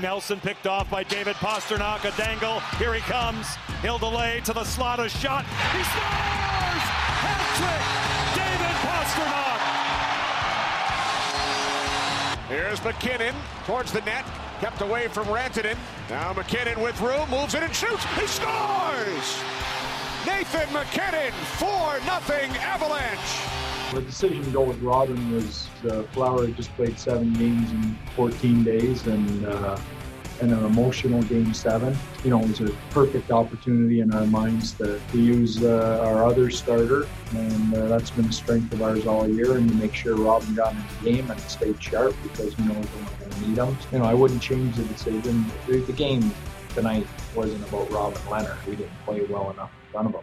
Nelson picked off by David Pastrnak. A dangle. Here he comes. He'll delay to the slot. A shot. He scores! Hat-trick! David Pastrnak! Here's McKinnon towards the net. Kept away from Rantanen. Now McKinnon with room. Moves in and shoots. He scores! Nathan McKinnon, 4-0 Avalanche. The decision to go with Robin was Fleury just played 7 games in 14 days and an emotional Game 7. You know, it was a perfect opportunity in our minds to use our other starter, and that's been a strength of ours all year, and to make sure Robin got into the game and stayed sharp because we know we're going to need him. You know, I wouldn't change the decision. The game tonight wasn't about Robin Lehner. We didn't play well enough in front of him.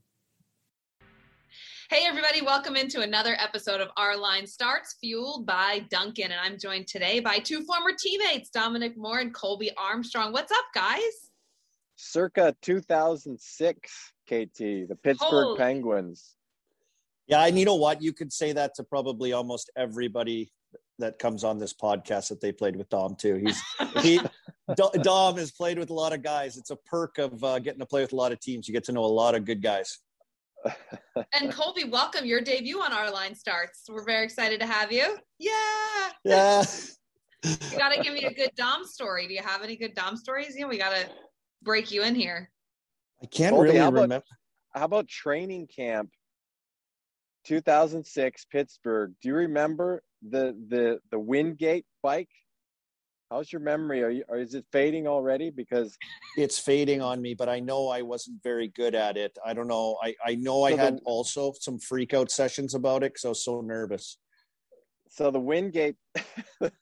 Hey everybody, welcome into another episode of Our Line Starts, fueled by Dunkin. And I'm joined today by 2 former teammates, Dominic Moore and Colby Armstrong. What's up, guys? Circa 2006, KT, the Pittsburgh Penguins. Yeah, and you know what? You could say that to probably almost everybody that comes on this podcast that they played with Dom too. Dom has played with a lot of guys. It's a perk of getting to play with a lot of teams. You get to know a lot of good guys. And Colby, welcome. Your debut on Our Line Starts. We're very excited to have you. Yeah. You got to give me a good Dom story. Do you have any good Dom stories? You know, we got to break you in here. I can't Colby, really remember. How about training camp 2006 Pittsburgh? Do you remember the Wingate bike? How's your memory? Is it fading already? Because it's fading on me, but I know I wasn't very good at it. I don't know. I had some freak out sessions about it because I was so nervous. So the Wingate, the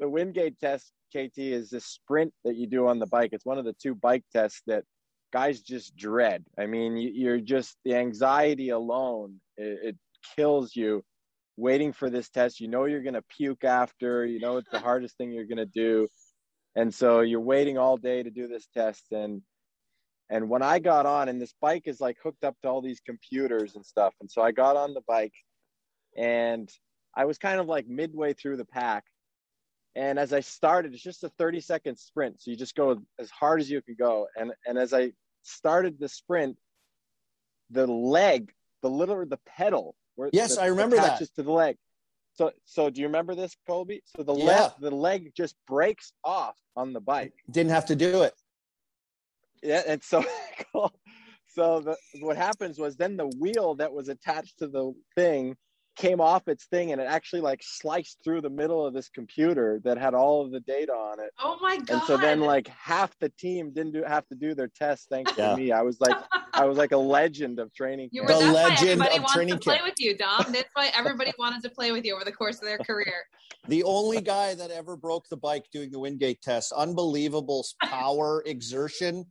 Wingate test, KT, is this sprint that you do on the bike. It's one of the 2 bike tests that guys just dread. I mean, you're just, the anxiety alone, it kills you. Waiting for this test, you know you're going to puke after, you know it's the hardest thing you're going to do. And so you're waiting all day to do this test. And when I got on, and this bike is like hooked up to all these computers and stuff. And so I got on the bike and I was kind of like midway through the pack. And as I started, it's just a 30-second sprint. So you just go as hard as you can go. And as I started the sprint, the pedal, yes, I remember that. Just to the leg. So do you remember this, Colby? So the leg just breaks off on the bike. Didn't have to do it. Yeah, and so what happens was then the wheel that was attached to the thing came off its thing, and it actually like sliced through the middle of this computer that had all of the data on it. Oh my god! And so then like half the team have to do their test thanks to me. I was like a legend of training. You were the legend of training camp. Everybody wanted to play with you, Dom. That's why everybody wanted to play with you over the course of their career. The only guy that ever broke the bike doing the Wingate test. Unbelievable power exertion,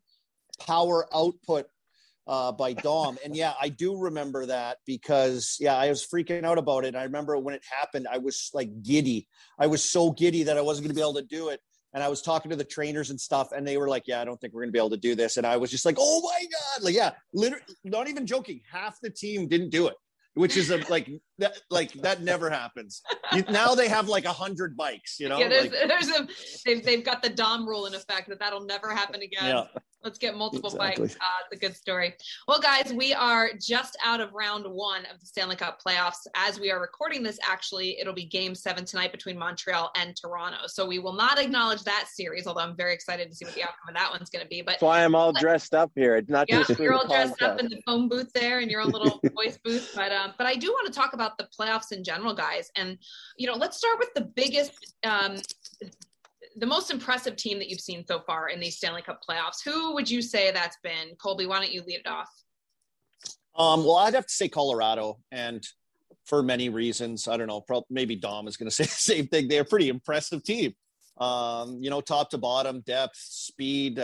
power output. By Dom. And yeah, I do remember that because I was freaking out about it. And I remember when it happened, I was like giddy. I was so giddy that I wasn't going to be able to do it. And I was talking to the trainers and stuff, and they were like, I don't think we're going to be able to do this. And I was just like, oh my God. Like, literally not even joking. Half the team didn't do it, which is that never happens. Now they have like 100 bikes, you know? Yeah, they've got the Dom rule in effect that'll never happen again. Yeah. Let's get multiple bikes. It's a good story. Well, guys, we are just out of round 1 of the Stanley Cup playoffs. As we are recording this, actually, it'll be Game 7 tonight between Montreal and Toronto. So we will not acknowledge that series, although I'm very excited to see what the outcome of that one's going to be. But that's why I'm all dressed up here. It's not just you're all dressed up in the phone booth there in your own little voice booth. But I do want to talk about the playoffs in general, guys. And, you know, let's start with the biggest the most impressive team that you've seen so far in these Stanley Cup playoffs. Who would you say that's been? Colby, why don't you lead it off? Well, I'd have to say Colorado, and for many reasons. I don't know, maybe Dom is going to say the same thing. They're a pretty impressive team. You know, top to bottom, depth, speed,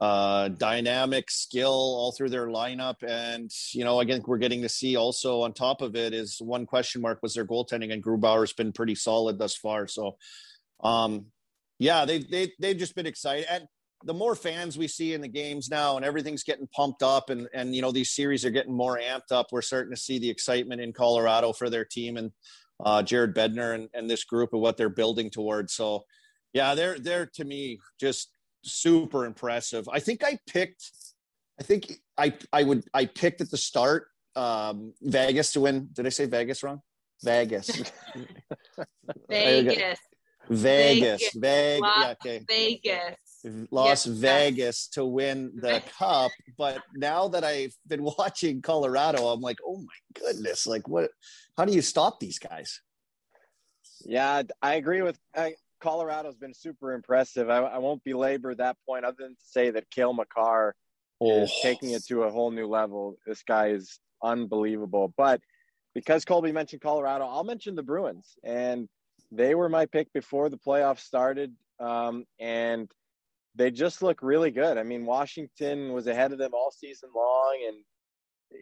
dynamic skill all through their lineup. And, you know, again, we're getting to see also on top of it is one question mark was their goaltending, and Grubauer has been pretty solid thus far. So, yeah, they've just been excited. And the more fans we see in the games now, and everything's getting pumped up, and, you know, these series are getting more amped up. We're starting to see the excitement in Colorado for their team and Jared Bednar and this group of what they're building towards. So yeah, they're to me just super impressive. I picked at the start Vegas to win. Did I say Vegas wrong? Las Vegas to win the cup. But now that I've been watching Colorado, I'm like, oh my goodness, like what, how do you stop these guys? Yeah, I agree with Colorado's been super impressive. I won't belabor that point other than to say that Cale Makar is taking it to a whole new level. This guy is unbelievable. But because Colby mentioned Colorado, I'll mention the Bruins, and they were my pick before the playoffs started. And they just look really good. I mean, Washington was ahead of them all season long,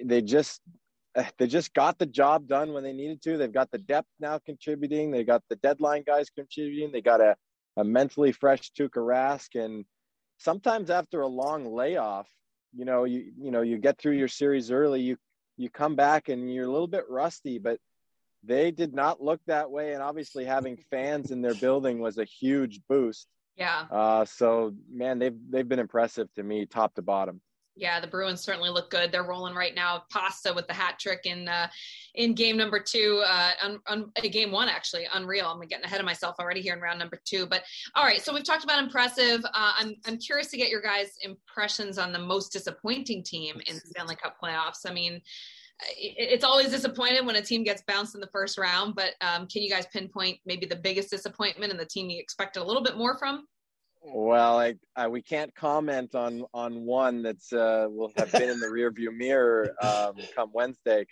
and they just got the job done when they needed to. They've got the depth now contributing. They got the deadline guys contributing. They got a mentally fresh Tuukka Rask. And sometimes after a long layoff, you get through your series early, you come back and you're a little bit rusty, but they did not look that way. And obviously having fans in their building was a huge boost. Yeah. So man, they've been impressive to me, top to bottom. Yeah, the Bruins certainly look good. They're rolling right now. Pasta with the hat trick in game number two, game one, actually. Unreal. I'm getting ahead of myself already here in round number two. But all right, so we've talked about impressive. I'm curious to get your guys' impressions on the most disappointing team in the Stanley Cup playoffs. I mean, it's always disappointing when a team gets bounced in the first round, but can you guys pinpoint maybe the biggest disappointment and the team you expected a little bit more from? Well, we can't comment on one that's will have been in the rearview mirror come Wednesday.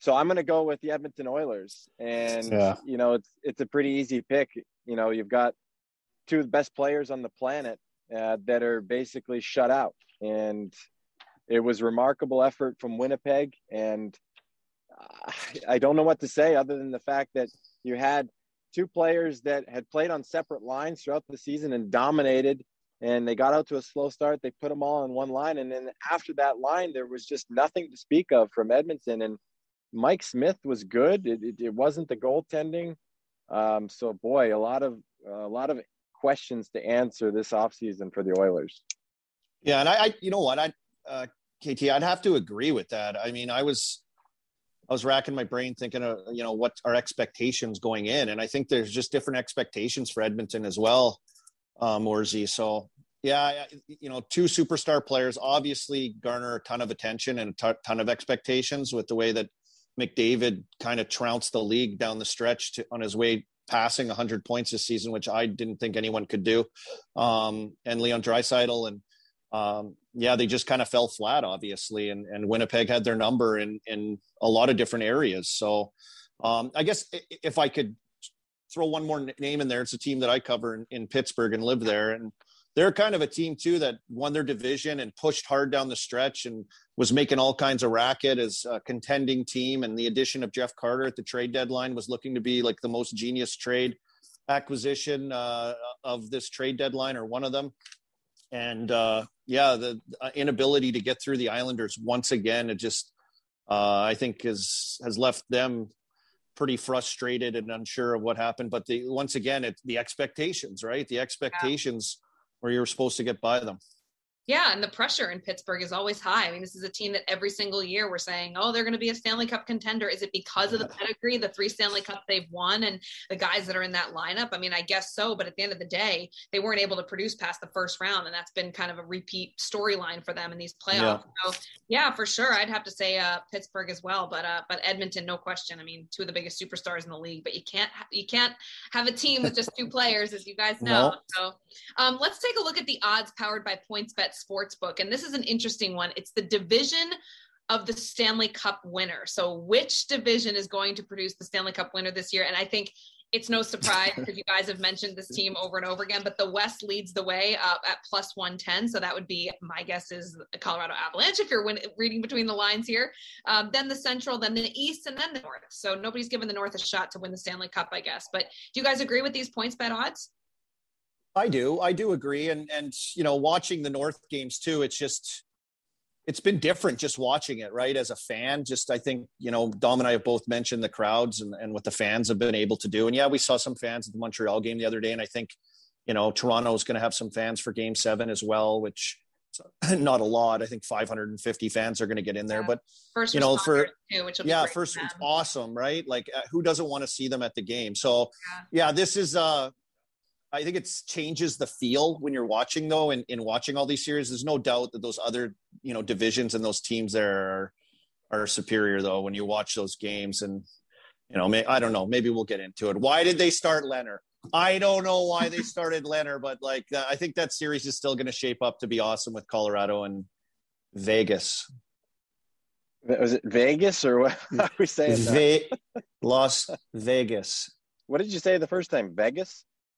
So I'm going to go with the Edmonton Oilers, and it's a pretty easy pick. You know, you've got two of the best players on the planet that are basically shut out, and it was remarkable effort from Winnipeg. And I don't know what to say other than the fact that you had two players that had played on separate lines throughout the season and dominated, and they got out to a slow start. They put them all on one line. And then after that line, there was just nothing to speak of from Edmonton. And Mike Smith was good. It wasn't the goaltending. So boy, a lot of questions to answer this offseason for the Oilers. Yeah. And I KT, I'd have to agree with that. I mean, I was racking my brain thinking of, what our expectations going in. And I think there's just different expectations for Edmonton as well, Morsey. So, yeah, two superstar players obviously garner a ton of attention and a ton of expectations with the way that McDavid kind of trounced the league down the stretch on his way passing 100 points this season, which I didn't think anyone could do. And Leon Draisaitl and, they just kind of fell flat, obviously, and Winnipeg had their number in a lot of different areas. So I guess if I could throw one more name in there, it's a team that I cover in Pittsburgh and live there. And they're kind of a team, too, that won their division and pushed hard down the stretch and was making all kinds of racket as a contending team. And the addition of Jeff Carter at the trade deadline was looking to be like the most genius trade acquisition of this trade deadline, or one of them. And the inability to get through the Islanders once again, it just, I think has left them pretty frustrated and unsure of what happened. But once again, it's the expectations, right? The expectations where you're supposed to get by them. Yeah, and the pressure in Pittsburgh is always high. I mean, this is a team that every single year we're saying, oh, they're going to be a Stanley Cup contender. Is it because of the pedigree, the 3 Stanley Cup they've won, and the guys that are in that lineup? I mean, I guess so, but at the end of the day, they weren't able to produce past the first round, and that's been kind of a repeat storyline for them in these playoffs. Yeah. So, yeah, for sure, I'd have to say Pittsburgh as well, but Edmonton, no question. I mean, two of the biggest superstars in the league, but you can't have a team with just two players, as you guys know. No. So, let's take a look at the odds powered by PointsBet Sportsbook, and this is an interesting one. It's the division of the Stanley Cup winner. So which division is going to produce the Stanley Cup winner this year? And I think It's no surprise because you guys have mentioned this team over and over again, but the West leads the way up at plus 110. So that would be, my guess is the Colorado Avalanche, if you're reading between the lines here, then the Central, then the East, and then the North. So nobody's given the North a shot to win the Stanley Cup, I guess. But do you guys agree with these PointsBet odds? I do agree. And, you know, watching the North games too, it's just, it's been different just watching it, right? As a fan, just, I think, you know, Dom and I have both mentioned the crowds and what the fans have been able to do. And yeah, we saw some fans at the Montreal game the other day. And I think, you know, Toronto is going to have some fans for game 7 as well, which not a lot. I think 550 fans are going to get in there, yeah. But first, you know, for, too, which yeah, first, it's awesome, right? Like who doesn't want to see them at the game? So yeah this is, I think it's changes the feel when you're watching though, and in watching all these series, there's no doubt that those other, you know, divisions and those teams there are superior though, when you watch those games. And, you know, I don't know, maybe we'll get into it. Why did they start Lehner? I don't know why they started Lehner, but like, I think that series is still going to shape up to be awesome with Colorado and Vegas. Was it Vegas or what are we saying? Las Vegas. What did you say the first time? Vegas?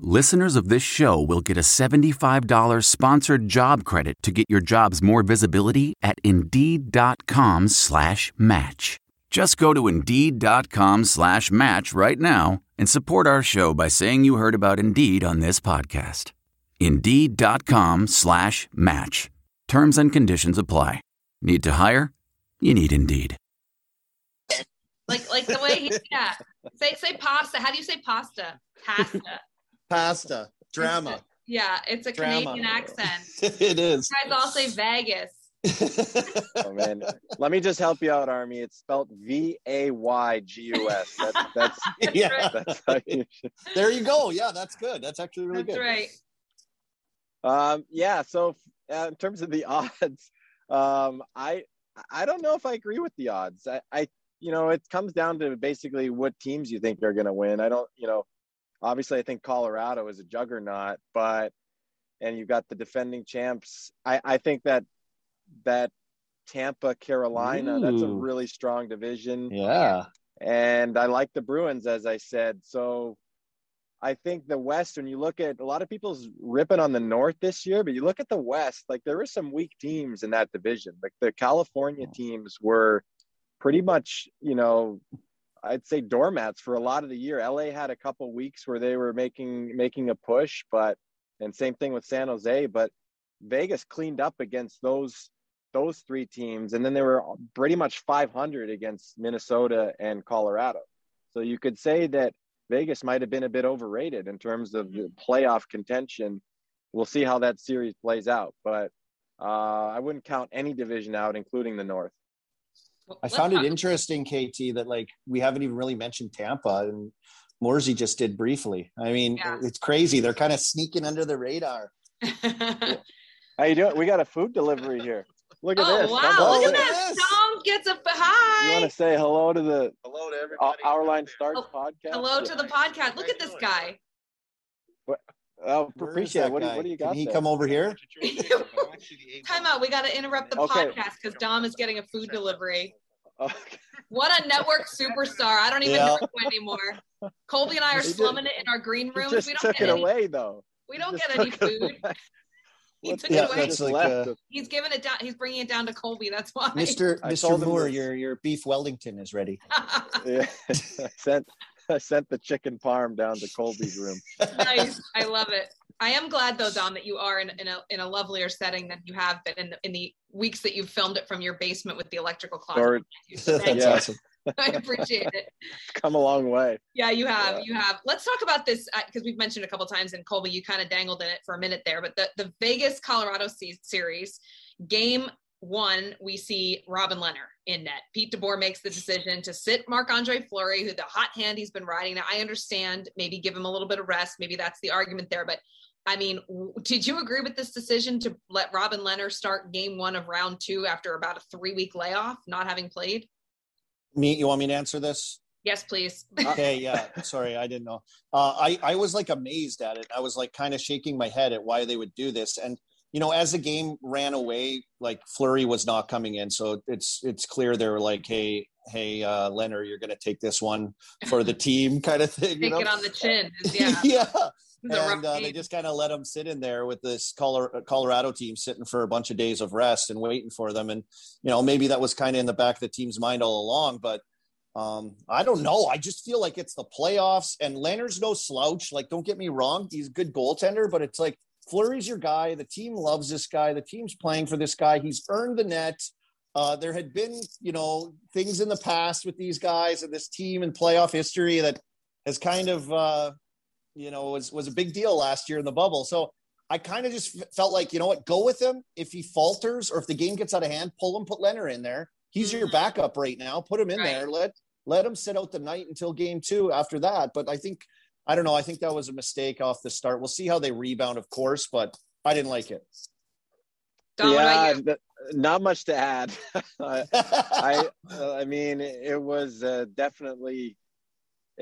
listeners of this show will get a $75 sponsored job credit to get your jobs more visibility at Indeed.com/match. Just go to Indeed.com/match right now and support our show by saying you heard about Indeed on this podcast. Indeed.com/match. Terms and conditions apply. Need to hire? You need Indeed. Like the way he, yeah. Say pasta. How do you say pasta? Pasta. Pasta. Drama. It's a drama. Canadian accent. It is. You guys all say Vegas. Oh, man. Let me just help you out, Army. It's spelled VAYGUS. That's yeah. Right. That's how you should... There you go. Yeah, that's good. That's actually really good. That's right. So in terms of the odds, I don't know if I agree with the odds. I you know, it comes down to basically what teams you think are going to win. I don't, you know, obviously, I think Colorado is a juggernaut, and you've got the defending champs. I think that Tampa, Carolina, that's a really strong division. Yeah. And I like the Bruins, as I said. So I think the West, when you look at, a lot of people's ripping on the North this year, but you look at the West, like there were some weak teams in that division. Like the California teams were pretty much, you know, I'd say doormats for a lot of the year. LA had a couple weeks where they were making a push, and same thing with San Jose, but Vegas cleaned up against those three teams. And then they were pretty much 500 against Minnesota and Colorado. So you could say that Vegas might've been a bit overrated in terms of the playoff contention. We'll see how that series plays out, but I wouldn't count any division out, including the North. I found it interesting, KT, that like we haven't even really mentioned Tampa, and Morsey just did briefly. I mean, It's crazy. They're kind of sneaking under the radar. How you doing? We got a food delivery here. Look at this. Wow. Look at this. Tom gets a high. You want to say hello to everybody. Our Line Starts podcast. Hello to the podcast. Look at this guy. Oh, appreciate it. What do you got? Can he come over here? Time out. We got to interrupt the podcast because Dom is getting a food delivery. Okay. What a network superstar. I don't even know anymore. Colby and I are slumming it in our green room. We don't get it away, though. We don't get any food. He took it away. He's giving it down. He's bringing it down to Colby. That's why. Mr. Moore, your beef Wellington is ready. I sent the chicken parm down to Colby's room. Nice. I love it. I am glad though, Dom, that you are in a lovelier setting than you have been in the weeks that you've filmed it from your basement with the electrical closet. That's awesome. I appreciate it. Come a long way. Yeah, you have. Yeah. You have. Let's talk about this because we've mentioned a couple of times, and Colby, you kind of dangled in it for a minute there. But the Vegas Colorado series game one, we see Robin Lehner in net. Pete DeBoer makes the decision to sit Marc-Andre Fleury, who the hot hand he's been riding. Now, I understand maybe give him a little bit of rest. Maybe that's the argument there. But I mean, did you agree with this decision to let Robin Lehner start game one of round two after about a 3-week layoff, not having played? Me, you want me to answer this? Yes, please. Okay, yeah. Sorry, I didn't know. I was like amazed at it. I was like kind of shaking my head at why they would do this. And, you know, as the game ran away, like Fleury was not coming in. So it's clear they were like, hey, Leonard, you're going to take this one for the team kind of thing. Take it on the chin. Yeah. Yeah. And they just kind of let him sit in there with this Colorado team sitting for a bunch of days of rest and waiting for them. And, you know, maybe that was kind of in the back of the team's mind all along, but I don't know. I just feel like it's the playoffs and Leonard's no slouch. Like, don't get me wrong. He's a good goaltender, but it's like Fleury's your guy. The team loves this guy. The team's playing for this guy. He's earned the net. There had been, you know, things in the past with these guys and this team and playoff history that has kind of, you know, was a big deal last year in the bubble. So I kind of just felt like, you know what, go with him. If he falters or if the game gets out of hand, pull him, put Leonard in there. He's your backup right now. Put him in there. Let him sit out the night until game two after that. But I think, I don't know. I think that was a mistake off the start. We'll see how they rebound, of course, but I didn't like it. Don, yeah, not much to add. I mean, it was definitely –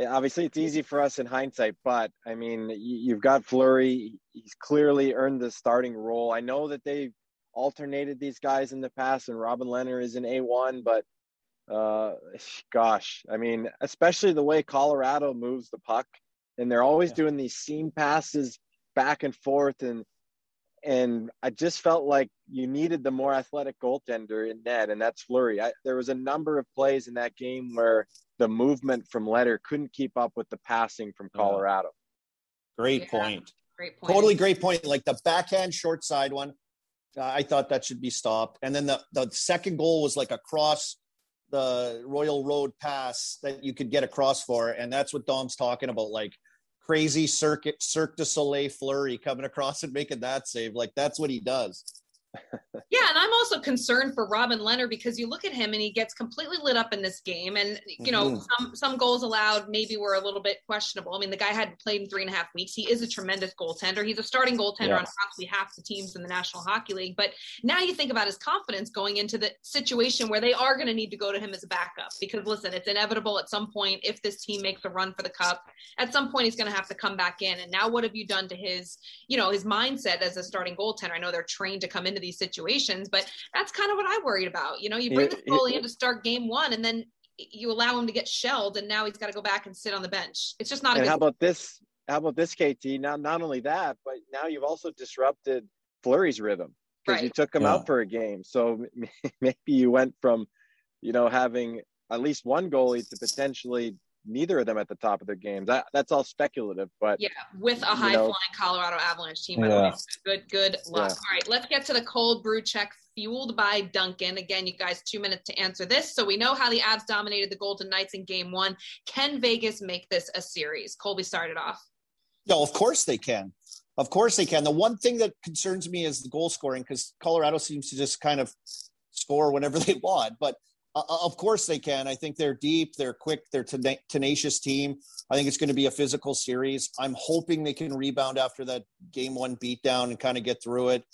obviously, it's easy for us in hindsight, but, I mean, you've got Fleury. He's clearly earned the starting role. I know that they've alternated these guys in the past, and Robin Lehner is an A1, but, gosh, I mean, especially the way Colorado moves the puck, and they're always doing these seam passes back and forth, and I just felt like you needed the more athletic goaltender in net, and that's Fleury. There was a number of plays in that game where – the movement from Leonard couldn't keep up with the passing from Colorado. Great point. Totally great point. Like the backhand short side one, I thought that should be stopped. And then the second goal was like across the Royal Road pass that you could get across for. And that's what Dom's talking about. Like crazy Cirque du Soleil Fleury coming across and making that save. Like that's what he does. Yeah, and I'm also concerned for Robin Lehner because you look at him and he gets completely lit up in this game. And, you know, some goals allowed maybe were a little bit questionable. I mean, the guy hadn't played in 3.5 weeks. He is a tremendous goaltender. He's a starting goaltender on probably half the teams in the National Hockey League. But now you think about his confidence going into the situation where they are going to need to go to him as a backup because, listen, it's inevitable at some point if this team makes a run for the cup. At some point he's going to have to come back in. And now what have you done to his, you know, his mindset as a starting goaltender? I know they're trained to come into these situations, but that's kind of what I worried about. You know, you bring the goalie in to start game one and then you allow him to get shelled and now he's got to go back and sit on the bench. It's just not a good. How about this, KT? Not only that, but now you've also disrupted Fleury's rhythm because you took him out for a game. So maybe you went from, you know, having at least one goalie to potentially neither of them at the top of their games. That's all speculative, but with a high-flying Colorado Avalanche team, by the way. Good luck. All right, let's get to the cold brew check fueled by Dunkin. Again, you guys, 2 minutes to answer this. So we know how the Avs dominated the Golden Knights in game one. Can Vegas make this a series? Colby started off. No, of course they can. Of course they can. The one thing that concerns me is the goal scoring because Colorado seems to just kind of score whenever they want, but of course they can. I think they're deep, they're quick, they're tenacious team. I think it's going to be a physical series. I'm hoping they can rebound after that game one beatdown and kind of get through it.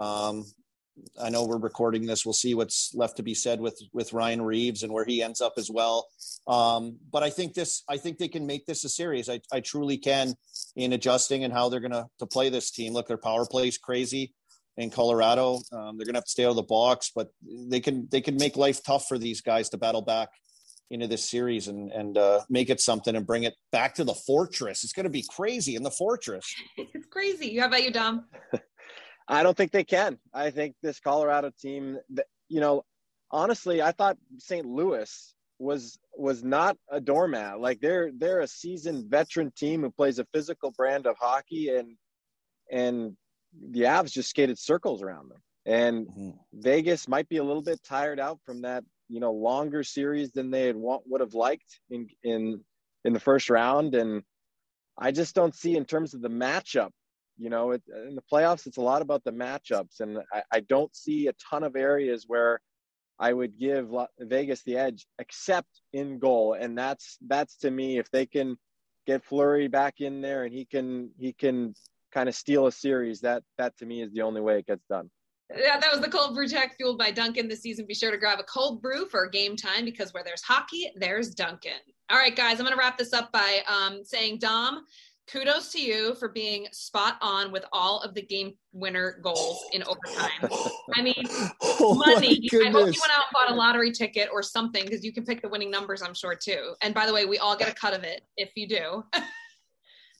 I know we're recording this. We'll see what's left to be said with Ryan Reeves and where he ends up as well. But I think they can make this a series. I truly can in adjusting and how they're going to play this team. Look, their power play is crazy. In Colorado, they're going to have to stay out of the box, but they can make life tough for these guys to battle back into this series and make it something and bring it back to the fortress. It's going to be crazy in the fortress. It's crazy. How about you, Dom? I don't think they can. I think this Colorado team, you know, honestly, I thought St. Louis was not a doormat. Like they're a seasoned veteran team who plays a physical brand of hockey and and the Avs just skated circles around them. And Vegas might be a little bit tired out from that, you know, longer series than they had would have liked in the first round. And I just don't see, in terms of the matchup, you know, in the playoffs, it's a lot about the matchups. And I don't see a ton of areas where I would give Vegas the edge, except in goal. And that's to me, if they can get Fleury back in there and he can kind of steal a series, that to me is the only way it gets done. Yeah, that was the cold brew check fueled by Dunkin this season. Be sure to grab a cold brew for game time, because where there's hockey, there's Dunkin. All right, guys, I'm going to wrap this up by saying, Dom, kudos to you for being spot on with all of the game winner goals in overtime. I mean, money. I hope you went out and bought a lottery ticket or something, because you can pick the winning numbers, I'm sure, too. And by the way, we all get a cut of it if you do.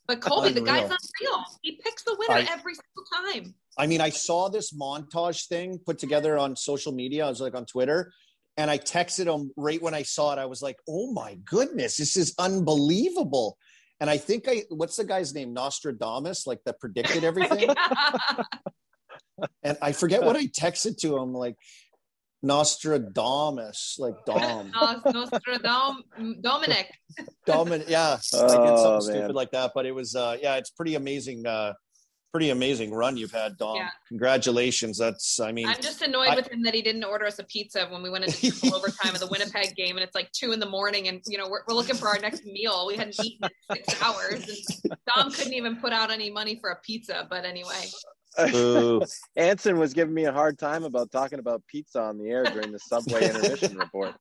But Colby, the guy's not real. He picks the winner every single time. I mean, I saw this montage thing put together on social media. I was like on Twitter, and I texted him right when I saw it. I was like, oh my goodness, this is unbelievable. And I think what's the guy's name? Nostradamus, like that predicted everything. And I forget what I texted to him, like Nostradamus, like Dom. Dominic. Yeah. I did something stupid like that, but it was, it's pretty amazing run you've had, Dom. Yeah. Congratulations. I'm just annoyed with him that he didn't order us a pizza when we went into triple overtime of the Winnipeg game, and it's like 2 a.m. and, you know, we're looking for our next meal. We hadn't eaten in 6 hours, and Dom couldn't even put out any money for a pizza. But anyway. Anson was giving me a hard time about talking about pizza on the air during the Subway intermission report.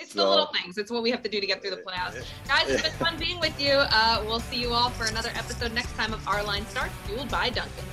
It's the little things. It's what we have to do to get through the playoffs. Guys, it's been fun being with you. We'll see you all for another episode next time of Our Line Starts, fueled by Dunkin.